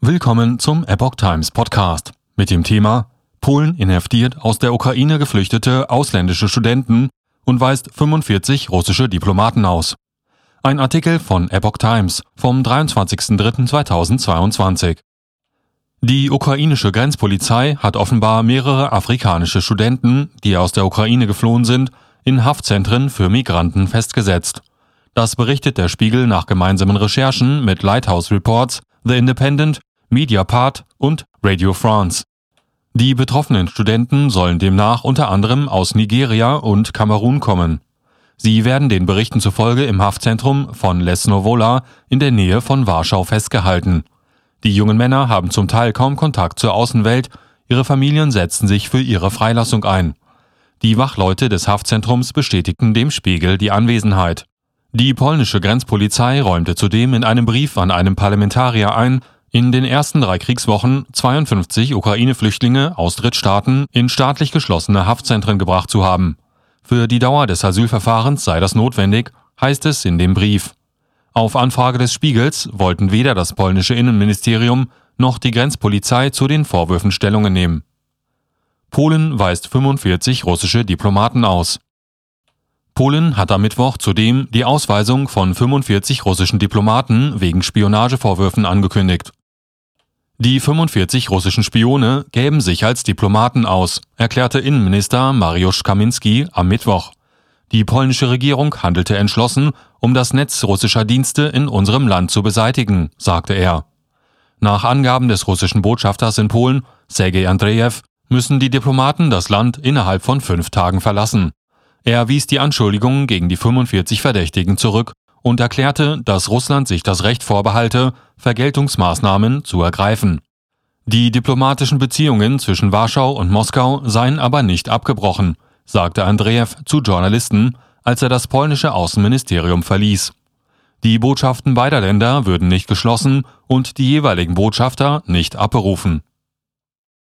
Willkommen zum Epoch Times Podcast mit dem Thema Polen inhaftiert aus der Ukraine geflüchtete ausländische Studenten und weist 45 russische Diplomaten aus. Ein Artikel von Epoch Times vom 23.03.2022. Die ukrainische Grenzpolizei hat offenbar mehrere afrikanische Studenten, die aus der Ukraine geflohen sind, in Haftzentren für Migranten festgesetzt. Das berichtet der Spiegel nach gemeinsamen Recherchen mit Lighthouse Reports, The Independent, Mediapart und Radio France. Die betroffenen Studenten sollen demnach unter anderem aus Nigeria und Kamerun kommen. Sie werden den Berichten zufolge im Haftzentrum von Lesnowola in der Nähe von Warschau festgehalten. Die jungen Männer haben zum Teil kaum Kontakt zur Außenwelt, ihre Familien setzten sich für ihre Freilassung ein. Die Wachleute des Haftzentrums bestätigten dem Spiegel die Anwesenheit. Die polnische Grenzpolizei räumte zudem in einem Brief an einen Parlamentarier ein, in den ersten 3 Kriegswochen 52 Ukraine-Flüchtlinge aus Drittstaaten in staatlich geschlossene Haftzentren gebracht zu haben. Für die Dauer des Asylverfahrens sei das notwendig, heißt es in dem Brief. Auf Anfrage des Spiegels wollten weder das polnische Innenministerium noch die Grenzpolizei zu den Vorwürfen Stellung nehmen. Polen weist 45 russische Diplomaten aus. Polen hat am Mittwoch zudem die Ausweisung von 45 russischen Diplomaten wegen Spionagevorwürfen angekündigt. Die 45 russischen Spione gäben sich als Diplomaten aus, erklärte Innenminister Mariusz Kamiński am Mittwoch. Die polnische Regierung handelte entschlossen, um das Netz russischer Dienste in unserem Land zu beseitigen, sagte er. Nach Angaben des russischen Botschafters in Polen, Sergei Andreev, müssen die Diplomaten das Land innerhalb von 5 Tagen verlassen. Er wies die Anschuldigungen gegen die 45 Verdächtigen zurück und erklärte, dass Russland sich das Recht vorbehalte, Vergeltungsmaßnahmen zu ergreifen. Die diplomatischen Beziehungen zwischen Warschau und Moskau seien aber nicht abgebrochen, sagte Andreev zu Journalisten, als er das polnische Außenministerium verließ. Die Botschaften beider Länder würden nicht geschlossen und die jeweiligen Botschafter nicht abberufen.